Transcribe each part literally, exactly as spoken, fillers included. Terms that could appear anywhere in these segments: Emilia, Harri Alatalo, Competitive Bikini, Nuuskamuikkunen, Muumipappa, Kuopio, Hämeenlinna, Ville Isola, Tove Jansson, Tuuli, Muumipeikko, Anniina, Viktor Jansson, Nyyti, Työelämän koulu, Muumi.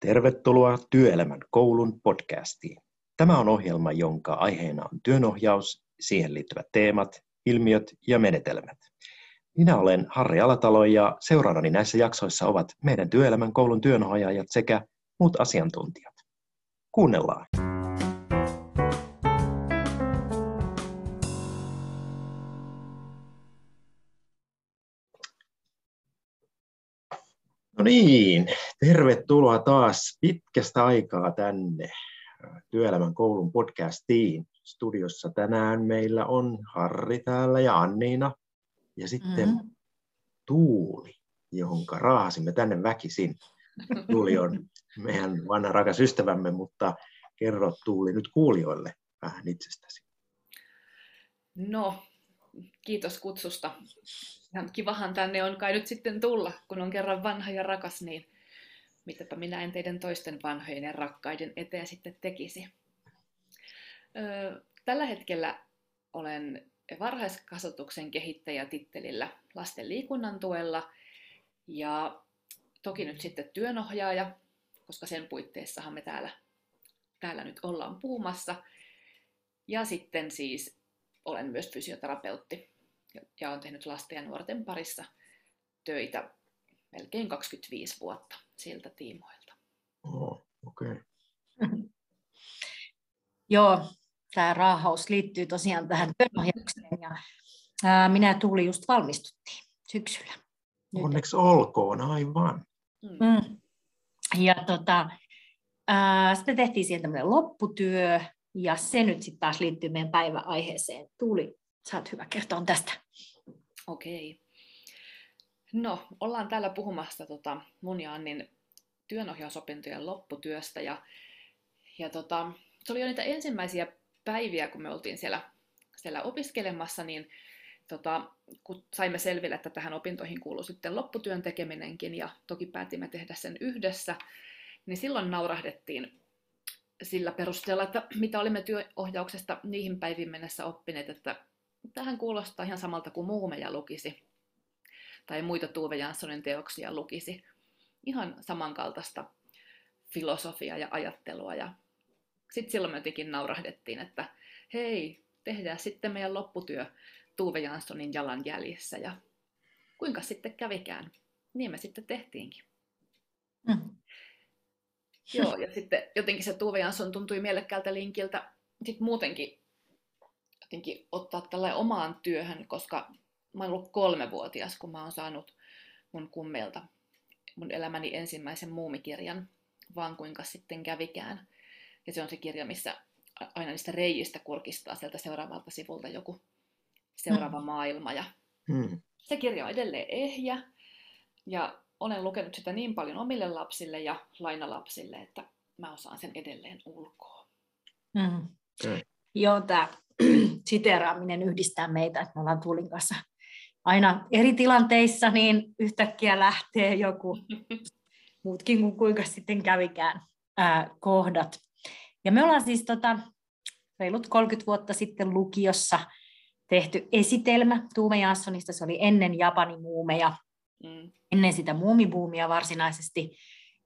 Tervetuloa Työelämän koulun podcastiin. Tämä on ohjelma, jonka aiheena on työnohjaus, siihen liittyvät teemat, ilmiöt ja menetelmät. Minä olen Harri Alatalo ja seuraanani näissä jaksoissa ovat meidän Työelämän koulun työnohjaajat sekä muut asiantuntijat. Kuunnellaan! No niin, tervetuloa taas pitkästä aikaa tänne Työelämän koulun podcastiin. Studiossa tänään meillä on Harri täällä ja Anniina ja sitten mm-hmm. Tuuli, johonka raahasimme tänne väkisin. Tuuli on meidän vanha rakas ystävämme, mutta kerro Tuuli nyt kuulijoille vähän itsestäsi. No, kiitos kutsusta. Ihan kivahan tänne on kai nyt sitten tulla, kun on kerran vanha ja rakas, niin mitäpä minä en teidän toisten vanhojen ja rakkaiden eteen sitten tekisi. Tällä hetkellä olen varhaiskasvatuksen kehittäjätittelillä lasten liikunnan tuella ja toki nyt sitten työnohjaaja, koska sen puitteissahan me täällä, täällä nyt ollaan puhumassa. Ja sitten siis olen myös fysioterapeutti ja olen tehnyt lasten ja nuorten parissa töitä melkein kaksikymmentäviisi vuotta siltä tiimoilta. Oh, okei. Okay. Joo, tämä raahaus liittyy tosiaan tähän työnohjaukseen ja ää, minä Tuuli just valmistuttiin syksyllä. Nyt. Onneksi olkoon, aivan. Mm. Ja tota, ää, sitten tehtiin siellä tämmöinen lopputyö ja se nyt sitten taas liittyy meidän päiväaiheeseen. Tuuli, saat hyvä kertoa tästä. Okei. No, ollaan täällä puhumassa tota mun ja Annin työnohjausopintojen lopputyöstä ja, ja tota, se oli jo niitä ensimmäisiä päiviä, kun me oltiin siellä, siellä opiskelemassa, niin tota, kun saimme selville, että tähän opintoihin kuuluu sitten lopputyön tekeminenkin ja toki päätimme tehdä sen yhdessä, niin silloin naurahdettiin sillä perusteella, että mitä olimme työohjauksesta niihin päiviin mennessä oppineet, että tähän kuulostaa ihan samalta kuin Muumeja lukisi tai muita Tove Janssonin teoksia lukisi. Ihan samankaltaista filosofiaa ja ajattelua. Ja sitten silloin me jotenkin naurahdettiin, että hei, tehdään sitten meidän lopputyö Tove Janssonin jalanjäljissä. Ja kuinka sitten kävikään? Niin me sitten tehtiinkin. Mm. Joo, ja sitten jotenkin se Tove Jansson tuntui mielekkäältä linkiltä sitten muutenkin jotenkin ottaa tällainen omaan työhön, koska mä oon ollut kolmevuotias, kun mä oon saanut mun kummelta mun elämäni ensimmäisen muumikirjan, vaan kuinka sitten kävikään. Ja se on se kirja, missä aina niistä reijistä kurkistaa sieltä seuraavalta sivulta joku seuraava mm. maailma. Ja mm. se kirja on edelleen ehjä ja olen lukenut sitä niin paljon omille lapsille ja lainalapsille, että mä osaan sen edelleen ulkoa. Mm. Okay. Joo, tämä siteeraaminen yhdistää meitä, että me ollaan Tuulin kanssa aina eri tilanteissa, niin yhtäkkiä lähtee joku muutkin kuin kuinka sitten kävikään ää, kohdat. Ja me ollaan siis tota, reilut kolmekymmentä vuotta sitten lukiossa tehty esitelmä Tove Janssonista, se oli ennen Japanin muumeja, mm. ennen sitä muumibuumia varsinaisesti,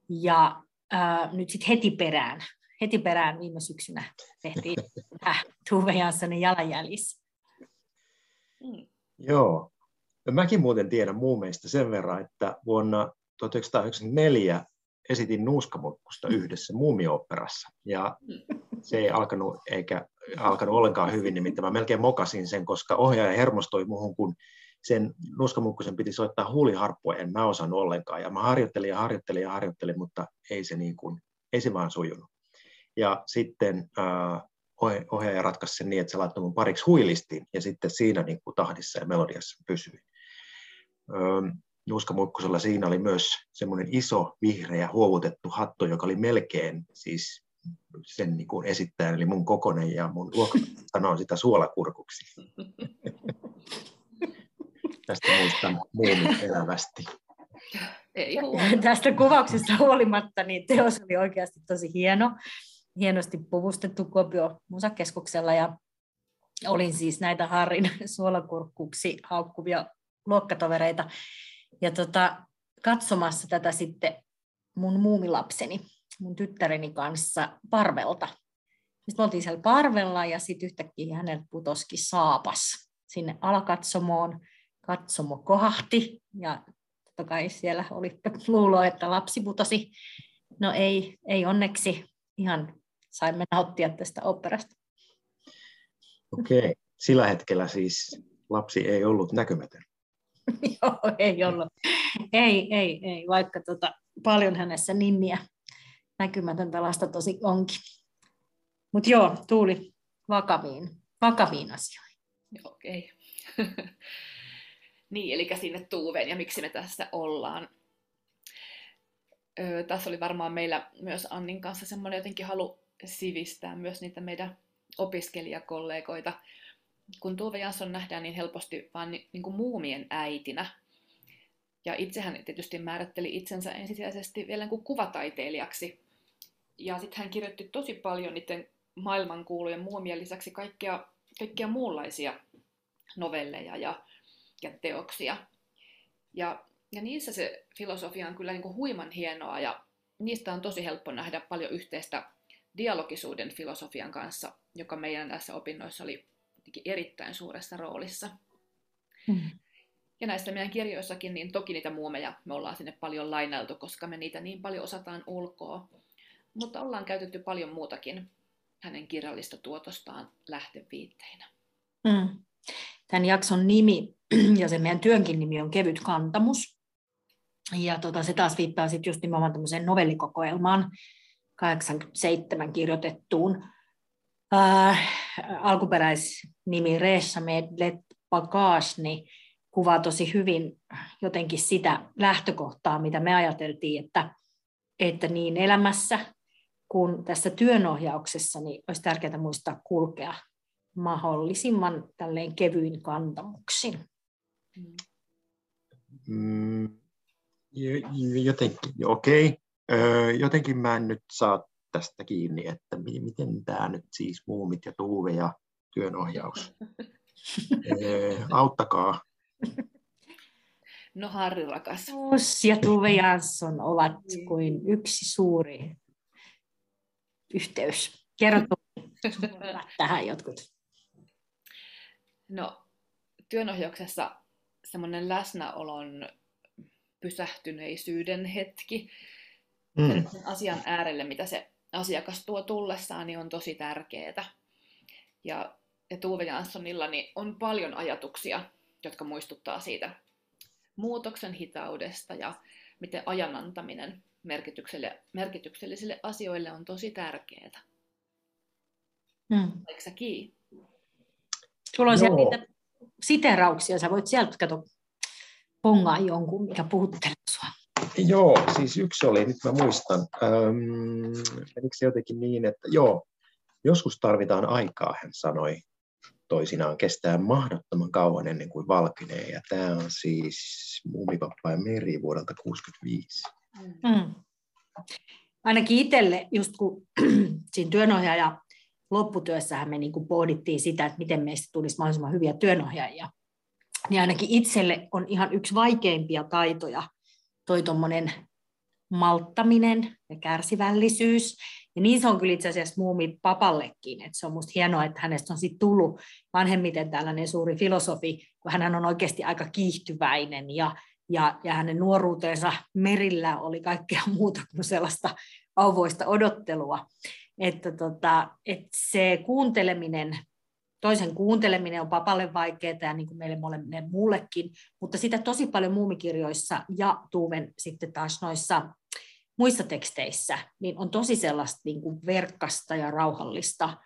ja ää, nyt sitten heti perään. Heti perään viime syksynä tehtiin Tove Janssonin jalanjäljissä. Mm. Joo. Mäkin muuten tiedän muumeista sen verran, että vuonna tuhatyhdeksänsataayhdeksänkymmentäneljä esitin Nuuskamuikkusta yhdessä muumioopperassa. Ja se ei alkanut, eikä alkanut ollenkaan hyvin, nimittäin mä melkein mokasin sen, koska ohjaaja hermostui muuhun, kun sen Nuuskamuikkusen piti soittaa huuliharppua, en mä osannut ollenkaan. Ja mä harjoittelin ja harjoittelin ja harjoittelin, mutta ei se, niin kuin, ei se vaan sujunut. Ja sitten äh, ohjaaja ratkaisi sen niin, että se laittoi mun pariksi huilistiin, ja sitten siinä niin kuin tahdissa ja melodiassa pysyi. Ähm, Nuuskamuikkusella siinä oli myös semmoinen iso vihreä huovutettu hattu, joka oli melkein siis sen niin kuin esittäjän, eli mun kokonen, ja mun luokkaväki sanoi sitä suolakurkuksi. Tästä muistan muun elävästi. Ei Tästä kuvauksesta huolimatta, niin teos oli oikeasti tosi hieno. Hienosti puvustettu Kuopio-musiikkikeskuksella ja olin siis näitä Harrin suolakurkkuksi haukkuvia luokkatovereita ja tota, katsomassa tätä sitten mun muumilapseni mun tyttäreni kanssa parvelta. Sitten me oltiin siellä parvella ja sitten yhtäkkiä hänellä putoskin saapas sinne alakatsomoon. Katsomo kohahti ja totta kai siellä oli luulo, että lapsi putosi. No ei, ei onneksi. Ihan saimme nauttia tästä oopperasta. Okei. Sillä hetkellä siis lapsi ei ollut näkymätön. Joo, ei ollut. Ei, ei, ei. Vaikka tota, paljon hänessä nimiä näkymätöntä lasta tosi onkin. Mutta joo, Tuuli, vakaviin, vakaviin asioihin. Okei. Okay. Niin, eli sinne Tuuveen ja miksi me tässä ollaan. Öö, tässä oli varmaan meillä myös Annin kanssa semmoinen jotenkin halu sivistää myös niitä meidän opiskelijakollegoita. Kun Tove Jansson nähdään niin helposti vaan ni- niin kuin muumien äitinä. Ja itsehän tietysti määritteli itsensä ensisijaisesti vielä kuin kuvataiteilijaksi. Ja sitten hän kirjoitti tosi paljon niiden maailmankuulujen muumien lisäksi kaikkia, kaikkia muunlaisia novelleja ja, ja teoksia. Ja, ja niissä se filosofia on kyllä niin kuin huiman hienoa ja niistä on tosi helppo nähdä paljon yhteistä dialogisuuden filosofian kanssa, joka meidän tässä opinnoissa oli erittäin suuressa roolissa. Mm. Ja näissä meidän kirjoissakin, niin toki niitä muumeja me ollaan sinne paljon lainailtu, koska me niitä niin paljon osataan ulkoa. Mutta ollaan käytetty paljon muutakin hänen kirjallista tuotostaan lähteviitteinä. Mm. Tämän jakson nimi ja sen meidän työnkin nimi on Kevyt kantamus. Ja tota, se taas viittaa sitten just nimenomaan tämmöiseen novellikokoelmaan, kahdeksankymmentäseitsemän kirjoitettuun. Äh, alkuperäisnimi Reessa Medlet Bagage niin kuvaa tosi hyvin jotenkin sitä lähtökohtaa, mitä me ajateltiin, että, että niin elämässä kuin tässä työnohjauksessa niin olisi tärkeää muistaa kulkea mahdollisimman tälleen kevyin kantamuksin. Mm, jotenkin, okei. Okay. Jotenkin mä en nyt saa tästä kiinni, että miten tämä nyt siis muumit ja Tuuve ja työnohjaus. Auttakaa. No Harri rakas. Tuus ja Tove Jansson ovat kuin yksi suuri yhteys. Kerrotko tähän jotkut? No työnohjauksessa semmoinen läsnäolon pysähtyneisyyden hetki. Mm. Asian äärelle, mitä se asiakas tuo tullessaan, niin on tosi tärkeää. Ja, ja Tove Janssonilla niin on paljon ajatuksia, jotka muistuttaa siitä muutoksen hitaudesta ja miten ajan antaminen merkityksellisille asioille on tosi tärkeää. Mm. Eikö sä kiinni? Sulla on siellä niitä siterauksia, sä voit sieltä katsoa pongaa jonkun, mikä puhuttelee sua. Joo, siis yksi oli, nyt mä muistan, menikö se jotenkin niin, että joo, joskus tarvitaan aikaa, hän sanoi, toisinaan kestää mahdottoman kauan ennen kuin valkenee, ja tämä on siis Muumipappa ja meri vuodelta tuhatyhdeksänsataakuusikymmentäviisi. Mm. Ainakin itselle, just kun siinä työnohjaaja lopputyössähän me niin kuin pohdittiin sitä, että miten meistä tulisi mahdollisimman hyviä työnohjaajia, niin ainakin itselle on ihan yksi vaikeimpia taitoja, toi tuommoinen malttaminen ja kärsivällisyys. Ja niin se on kyllä itse asiassa Muumipapallekin. Että se on musta hienoa, että hänestä on sitten tullut vanhemmiten tällainen suuri filosofi, kun hän on oikeasti aika kiihtyväinen. Ja, ja, ja hänen nuoruuteensa merillä oli kaikkea muuta kuin sellaista auvoista odottelua. Että tota, et se kuunteleminen, toisen kuunteleminen on Papalle vaikeaa ja niin kuin meille molemmille muullekin, mutta sitä tosi paljon muumikirjoissa ja Tuuven sitten taas noissa muissa teksteissä, niin on tosi sellaista niin kuin verkkasta ja rauhallista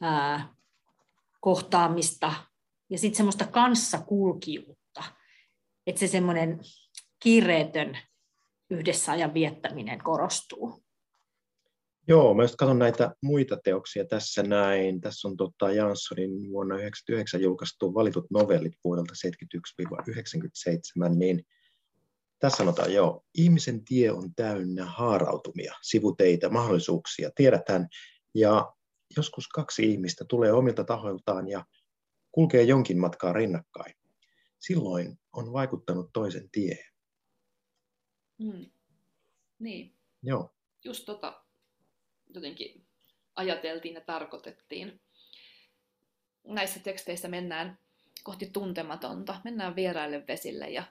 ää, kohtaamista ja sitten semmoista kanssakulkijuutta, että se semmoinen kiireetön yhdessä ajan viettäminen korostuu. Joo, mä just katson näitä muita teoksia tässä näin. Tässä on tota Janssonin vuonna yhdeksänkymmentäyhdeksän julkaistu valitut novellit vuodelta seitsemänkymmentäyksi yhdeksänkymmentäseitsemän, niin tässä sanotaan joo, ihmisen tie on täynnä haarautumia, sivuteitä, mahdollisuuksia, tiedätään, ja joskus kaksi ihmistä tulee omilta tahoiltaan ja kulkee jonkin matkaa rinnakkain. Silloin on vaikuttanut toisen tiehen. Mm. Niin. Joo. Just tota. jotenkin ajateltiin ja tarkoitettiin. Näissä teksteissä mennään kohti tuntematonta, mennään vieraille vesille ja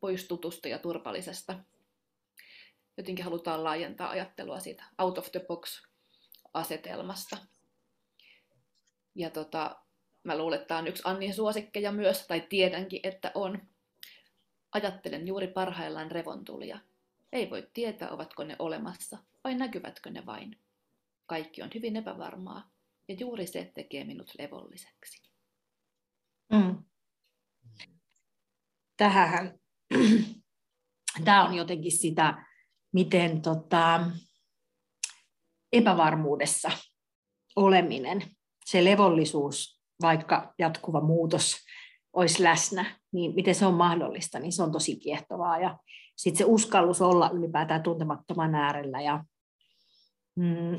pois tutusta ja turvallisesta. Jotenkin halutaan laajentaa ajattelua siitä out of the box -asetelmasta. Ja tota, mä luulen, että tämä on yksi Annin suosikkeja myös, tai tiedänkin, että on. Ajattelen juuri parhaillaan revontulia. Ei voi tietää, ovatko ne olemassa vai näkyvätkö ne vain. Kaikki on hyvin epävarmaa ja juuri se tekee minut levolliseksi. Mm. Tähän. Tämä on jotenkin sitä, miten tota, epävarmuudessa oleminen, se levollisuus, vaikka jatkuva muutos olisi läsnä, niin miten se on mahdollista, niin se on tosi kiehtovaa. Ja sitten se uskallus olla ylipäätään tuntemattoman äärellä. Ja, mm,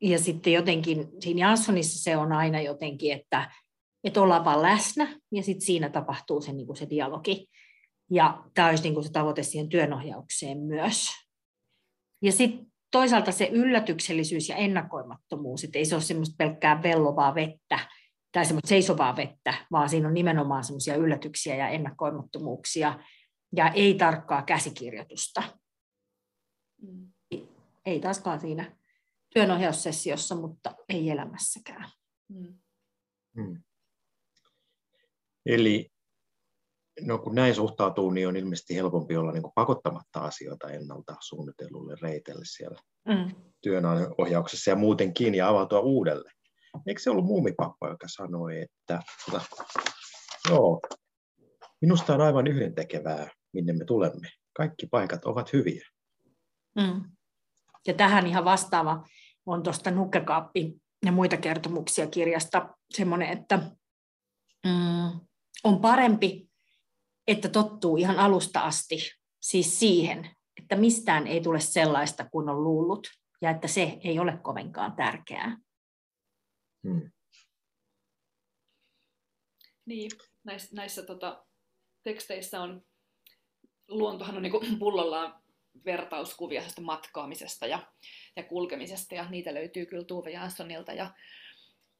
ja sitten jotenkin siinä Janssonissa se on aina jotenkin, että, että ollaan vaan läsnä ja sitten siinä tapahtuu se, niin kuin se dialogi. Ja tämä olisi niin kuin se tavoite siihen työnohjaukseen myös. Ja sitten toisaalta se yllätyksellisyys ja ennakoimattomuus, että ei se ole semmoista pelkkää vellovaa vettä tai semmoista seisovaa vettä, vaan siinä on nimenomaan semmoisia yllätyksiä ja ennakoimattomuuksia ja ei tarkkaa käsikirjoitusta. Mm. Ei taaskaan siinä työnohjaussessiossa, mutta ei elämässäkään. Mm. Mm. Eli no kun näin suhtautuu, niin on ilmeisesti helpompi olla niin kuin pakottamatta asioita ennalta suunnitellulle reitelle siellä mm. työnohjauksessa ja muutenkin ja avautua uudelleen. Eikö se ollut Muumipappa, joka sanoi, että joo, minusta on aivan yhdentekevää, minne me tulemme. Kaikki paikat ovat hyviä. Mm. Ja tähän ihan vastaava on tuosta Nukkekaappi ja muita kertomuksia kirjasta semmoinen, että mm, on parempi, että tottuu ihan alusta asti siis siihen, että mistään ei tule sellaista kuin on luullut ja että se ei ole kovinkaan tärkeää. Hmm. Niin, näissä, näissä tota, teksteissä on, luontohan on niinku pullollaan vertauskuvia matkaamisesta ja, ja kulkemisesta, ja niitä löytyy kyllä Tove Janssonilta, ja,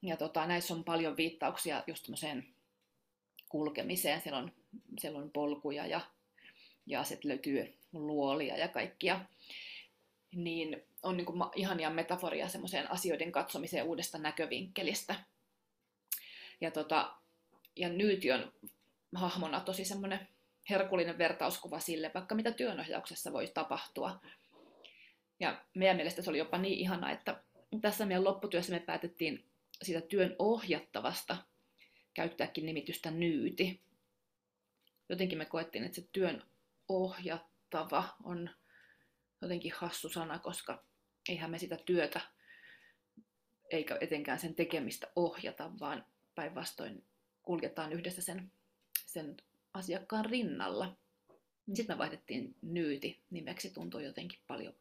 ja tota, näissä on paljon viittauksia just tämmöiseen kulkemiseen, siellä on, siellä on polkuja ja, ja sitten löytyy luolia ja kaikkia, niin on niin kuin ihania metaforia semmoiseen asioiden katsomiseen uudesta näkövinkkelistä. Ja, tota, ja Nyyti on hahmona tosi semmoinen herkullinen vertauskuva sille, vaikka mitä työnohjauksessa voi tapahtua. Ja meidän mielestä se oli jopa niin ihana, että tässä meidän lopputyössä me päätettiin siitä työn ohjattavasta käyttääkin nimitystä Nyyti. Jotenkin me koettiin, että se työn ohjattava on jotenkin hassu sana, koska eihän me sitä työtä eikä etenkään sen tekemistä ohjata, vaan päinvastoin kuljetaan yhdessä sen, sen asiakkaan rinnalla. Sitten me vaihdettiin Nyyti nimeksi, tuntui jotenkin paljon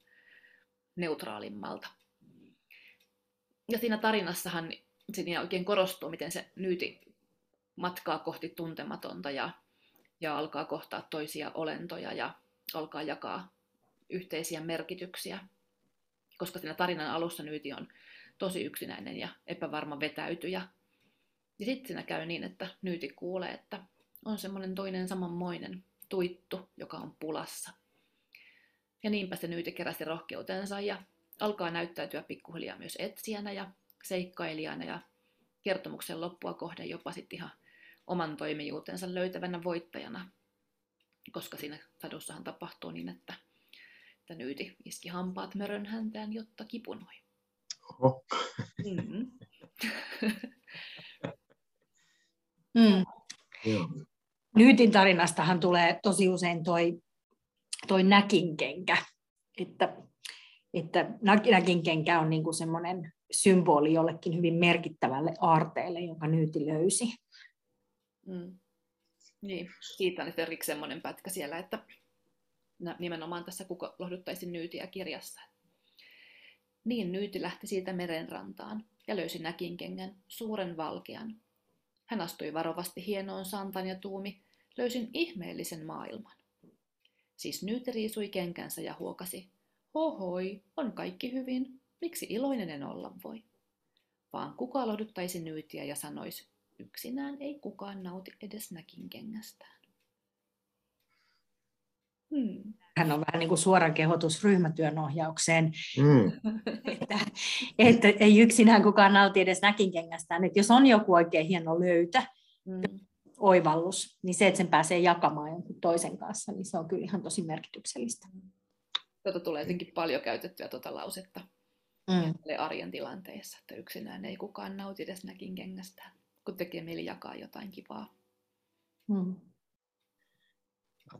neutraalimmalta. Ja siinä tarinassahan siinä oikein korostuu, miten se Nyyti matkaa kohti tuntematonta ja, ja alkaa kohtaa toisia olentoja ja alkaa jakaa yhteisiä merkityksiä, koska siinä tarinan alussa Nyyti on tosi yksinäinen ja epävarma vetäytyjä. Ja sitten siinä käy niin, että Nyyti kuulee, että on semmoinen toinen samanmoinen tuittu, joka on pulassa. Ja niinpä se Nyyti keräsi rohkeutensa ja alkaa näyttäytyä pikkuhiljaa myös etsijänä ja seikkailijana ja kertomuksen loppua kohden jopa sitten ihan oman toimijuutensa löytävänä voittajana, koska siinä sadussahan tapahtuu niin, että että Nyyti iski hampaat mörön häntään, jotta kipunoi. Oho. Mm. mm. Nyytin tarinastahan tulee tosi usein toi, toi näkinkenkä. Että, että näkinkenkä on niinku semmoinen symboli jollekin hyvin merkittävälle aarteelle, jonka Nyyti löysi. Mm. Niin, siitä on esimerkiksi semmoinen pätkä siellä, että nimenomaan tässä Kuka lohduttaisi Nyytiä -kirjassa. Niin Nyyti lähti siitä merenrantaan ja löysi näkinkengän, suuren valkean. Hän astui varovasti hienoon santaan ja tuumi, löysin ihmeellisen maailman. Siis Nyyti riisui kenkänsä ja huokasi, hohoi, on kaikki hyvin, Miksi iloinen en olla voi? Vaan kuka lohduttaisi Nyytiä ja sanoisi, yksinään ei kukaan nauti edes näkinkengästään. Hmm. Hän on vähän niin kuin suora kehotus ryhmätyön ohjaukseen, mm. että, että ei yksinään kukaan nauti edes näkinkengästään. Että jos on joku oikein hieno löytö, mm. oivallus, niin se, että sen pääsee jakamaan jonkun toisen kanssa, niin se on kyllä ihan tosi merkityksellistä. Tuota tulee jotenkin paljon käytettyä tuota lausetta mm. arjen tilanteessa, että yksinään ei kukaan nauti edes näkinkengästään, kun tekee mieli jakaa jotain kivaa. Mm.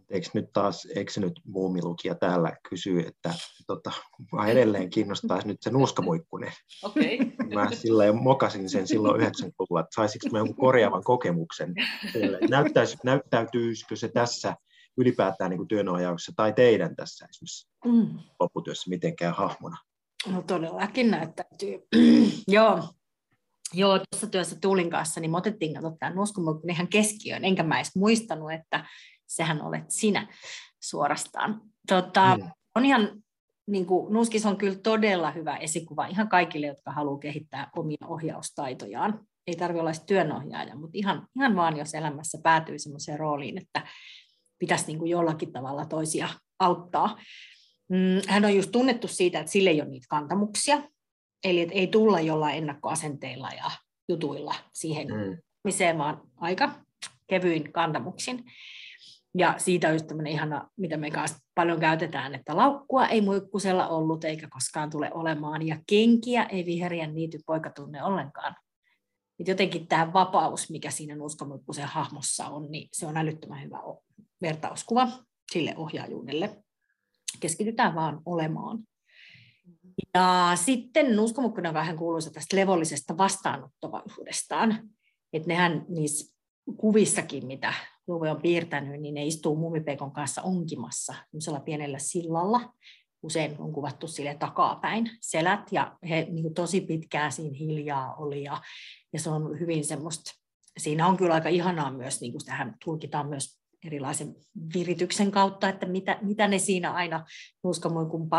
Eikö nyt taas eksynyt muumilukija täällä kysyy, että tota, mä edelleen kiinnostaisi nyt se Nuuskamuikkunen. Okei. Okay. Mä sillä mokasin sen silloin yhdeksänkymmentäluvulla, että saisinko mä jonkun korjaavan kokemuksen. Näyttäis, näyttäytyisikö se tässä ylipäätään niin kuin työnohjauksessa tai teidän tässä esimerkiksi mm. lopputyössä mitenkään hahmona? No todellakin näyttäytyy. Joo. Joo, tuossa työssä Tuulin kanssa niin me otettiin katsotaan tämä Nuuskamuikkunen ihan keskiöön, enkä mä edes muistanut, että sehän olet sinä suorastaan. Tota, mm. on ihan, niin kuin, Nuuskis on kyllä todella hyvä esikuva ihan kaikille, jotka haluaa kehittää omia ohjaustaitojaan. Ei tarvitse olla työnohjaaja, mutta ihan, ihan vaan jos elämässä päätyy sellaiseen rooliin, että pitäisi niin kuin jollakin tavalla toisia auttaa. Hän on just tunnettu siitä, että sille ei ole niitä kantamuksia, eli että ei tulla jollain ennakkoasenteilla ja jutuilla siihen, mm. miseen, vaan aika kevyin kantamuksin. Ja siitä on just tämmöinen ihana, mitä me kanssa paljon käytetään, että laukkua ei Muikkusella ollut eikä koskaan tule olemaan, ja kenkiä ei viheriä niity poika tunne ollenkaan. Et jotenkin tämä vapaus, mikä siinä Nuuskamuikkusen hahmossa on, niin se on älyttömän hyvä vertauskuva sille ohjaajuudelle. Keskitytään vaan olemaan. Ja sitten Nuuskamuikkunen on vähän kuuluisa tästä levollisesta vastaanottavaisuudestaan, että nehän niissä kuvissakin, mitä Tove on piirtänyt, niin ne istuu Muumipeikon kanssa onkimassa sellaisella pienellä sillalla. Usein on kuvattu sille takapäin selät, ja he niin tosi pitkään siinä hiljaa oli, ja, ja se on hyvin semmoista, siinä on kyllä aika ihanaa myös, niin kuin tähän tulkitaan myös erilaisen virityksen kautta, että mitä, mitä ne siinä aina Nuuskamuikkusen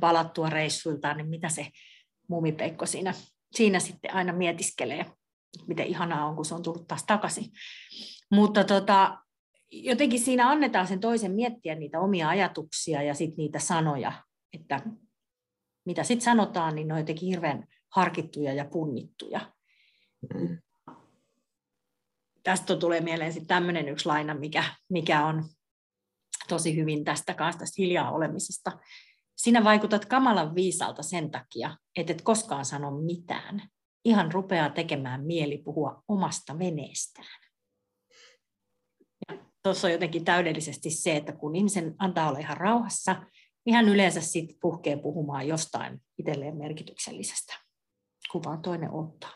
pala, palattua reissuiltaan, niin mitä se Muumipeikko siinä, siinä sitten aina mietiskelee. Miten ihanaa on, kun se on tullut taas takaisin. Mutta tota, jotenkin siinä annetaan sen toisen miettiä niitä omia ajatuksia ja sitten niitä sanoja, että mitä sitten sanotaan, niin ne on jotenkin hirveän harkittuja ja punnittuja. Mm. Tästä tulee mieleen sitten tämmöinen yksi laina, mikä, mikä on tosi hyvin tästä kanssa, tästä hiljaa olemisesta. Sinä vaikutat kamalan viisalta sen takia, et et koskaan sano mitään. Ihan rupeaa tekemään mieli puhua omasta veneestään. Tuossa on jotenkin täydellisesti se, että kun ihmisen antaa olla ihan rauhassa, niin hän yleensä sitten puhkee puhumaan jostain itselleen merkityksellisestä, kun vaan toinen ottaa.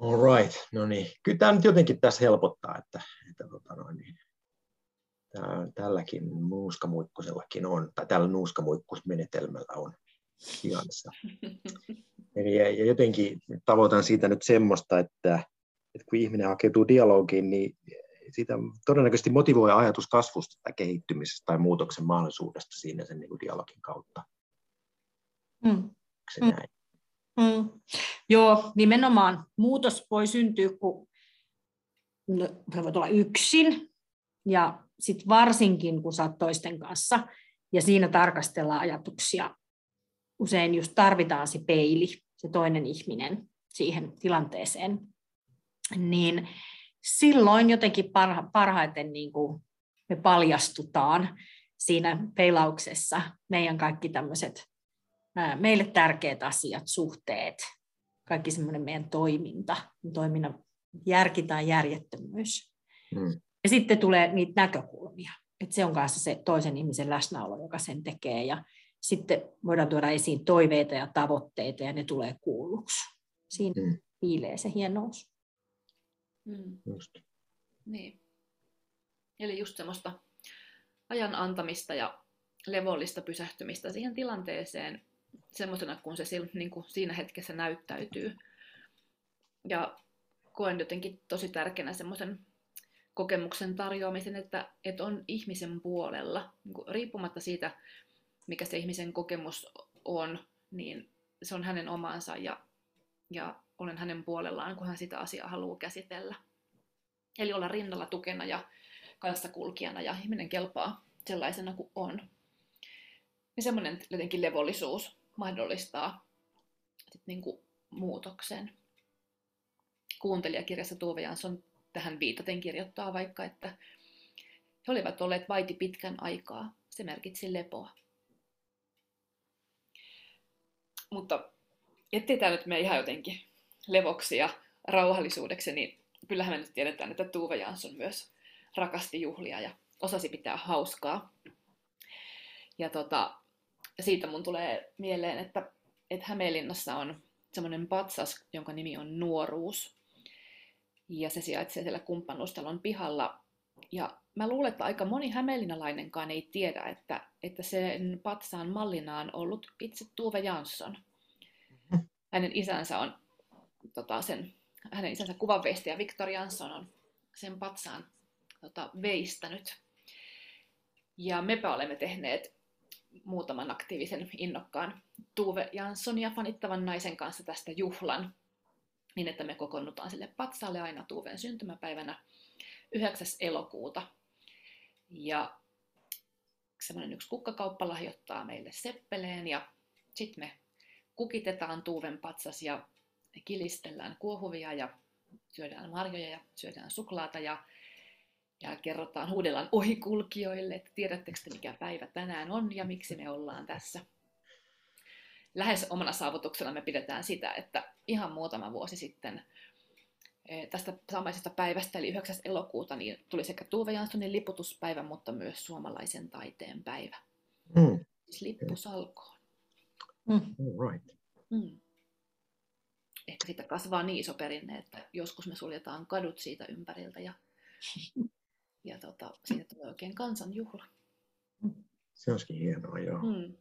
All right, no niin. Kyllä tämä nyt jotenkin tässä helpottaa, että, että tota noin, niin. Tää, tälläkin Nuuskamuikkusellakin on, tai tällä Nuuskamuikkusmenetelmällä on sijansa. Eli ja jotenkin tavoitan siitä nyt semmoista, että, että kun ihminen hakeutuu dialogiin, niin siitä todennäköisesti motivoi ajatus kasvusta tai kehittymisestä tai muutoksen mahdollisuudesta siinä sen niin kuin dialogin kautta. Mm. Se mm. näin? Mm. Joo, nimenomaan muutos voi syntyä, kun no, voit olla yksin ja sit varsinkin, kun sä oot toisten kanssa ja siinä tarkastellaan ajatuksia. Usein just tarvitaan se peili, se toinen ihminen siihen tilanteeseen, niin silloin jotenkin parha, parhaiten niin kuin me paljastutaan siinä peilauksessa meidän kaikki tämmöiset meille tärkeät asiat, suhteet, kaikki semmoinen meidän toiminta, toiminnan järki tai järjettömyys. Mm. Ja sitten tulee niitä näkökulmia, että se on kanssa se toisen ihmisen läsnäolo, joka sen tekee, ja sitten voidaan tuoda esiin toiveita ja tavoitteita, ja ne tulee kuulluksi. Siinä mm. piilee se hienous. Mm. Just. Niin. Eli just semmoista ajan antamista ja levollista pysähtymistä siihen tilanteeseen semmoisena, kun se niin kuin siinä hetkessä näyttäytyy. Ja koen jotenkin tosi tärkeänä semmoisen kokemuksen tarjoamisen, että, että on ihmisen puolella, niin kuin riippumatta siitä, mikä se ihmisen kokemus on, niin se on hänen omansa ja, ja olen hänen puolellaan, kun hän sitä asiaa haluaa käsitellä. Eli olla rinnalla tukena ja kanssakulkijana ja ihminen kelpaa sellaisena kuin on. Ja semmoinen jotenkin levollisuus mahdollistaa sit niin kuin muutoksen. Kuuntelijakirjassa Tove Jansson tähän viitaten kirjoittaa vaikka, että he olivat olleet vaiti pitkän aikaa. Se merkitsi lepoa. Mutta ettei tämä nyt mene ihan jotenkin levoksi ja rauhallisuudeksi, niin kyllähän me nyt tiedetään, että Tove Jansson myös rakasti juhlia ja osasi pitää hauskaa. Ja tota, siitä mun tulee mieleen, että, että Hämeenlinnassa on semmoinen patsas, jonka nimi on Nuoruus. Ja se sijaitsee siellä kumppanuustalon pihalla. Ja mä luulen, että aika moni hämeenlinnalainenkaan ei tiedä, että, että sen patsaan mallina on ollut itse Tove Jansson. Hänen isänsä on, tota, sen, hänen isänsä kuvanveistäjä Viktor Jansson on sen patsaan tota, veistänyt. Ja mepä olemme tehneet muutaman aktiivisen innokkaan Tove Janssonia fanittavan naisen kanssa tästä juhlan, niin että me kokoonnutaan sille patsaalle aina Tuven syntymäpäivänä yhdeksäs elokuuta. Ja semmoinen yksi kukkakauppa lahjoittaa meille seppeleen ja sitten me kukitetaan Tuven patsas ja kilistellään kuohuvia ja syödään marjoja ja syödään suklaata ja, ja kerrotaan, huudellaan ohikulkijoille, että tiedättekö te mikä päivä tänään on ja miksi me ollaan tässä. Lähes omana saavutuksena me pidetään sitä, että ihan muutama vuosi sitten tästä samaisesta päivästä, eli yhdeksäs elokuuta, niin tuli sekä Tove Janssonin liputuspäivä, mutta myös suomalaisen taiteen päivä. Mm. Siis lippusalkoon. Mm. Right. Mm. Ehkä siitä kasvaa niin iso perinne, että joskus me suljetaan kadut siitä ympäriltä ja, ja tota, siitä tulee oikein kansanjuhla. Se olisikin hienoa, joo. Mm.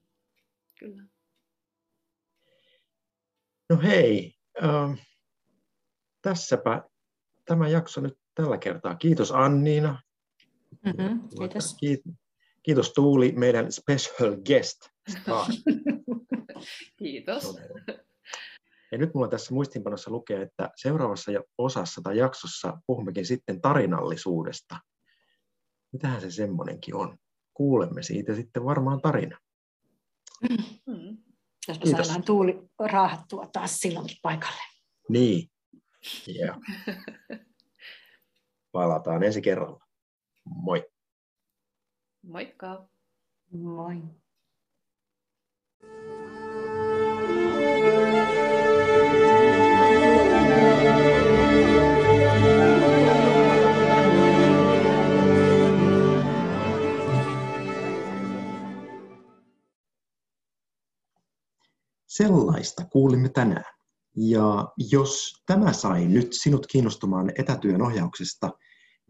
Kyllä. No hei. Um... Tässäpä tämä jakso nyt tällä kertaa. Kiitos Anniina. Mm-hmm, kiitos. Kiitos Tuuli, meidän special guest. Kiitos. Ja nyt mulla tässä muistinpanossa lukee, että seuraavassa osassa tai jaksossa puhummekin sitten tarinallisuudesta. Mitähän se semmoinenkin on? Kuulemme siitä sitten varmaan tarina. Mm-hmm. Jos me saadaan Tuuli raahattua taas silloinkin paikalle. Niin. Yeah. Palataan ensi kerralla. Moi. Moikka. Moi. Sellaista kuulimme tänään. Ja jos tämä sai nyt sinut kiinnostumaan etätyön ohjauksesta,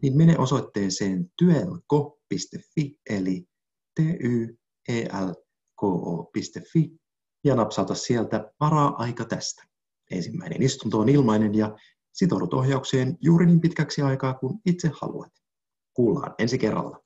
niin mene osoitteeseen tyelko piste fi eli tyelko piste fi ja napsauta sieltä varaa aika tästä. Ensimmäinen istunto on ilmainen ja sitoudut ohjaukseen juuri niin pitkäksi aikaa kuin itse haluat. Kuullaan ensi kerralla.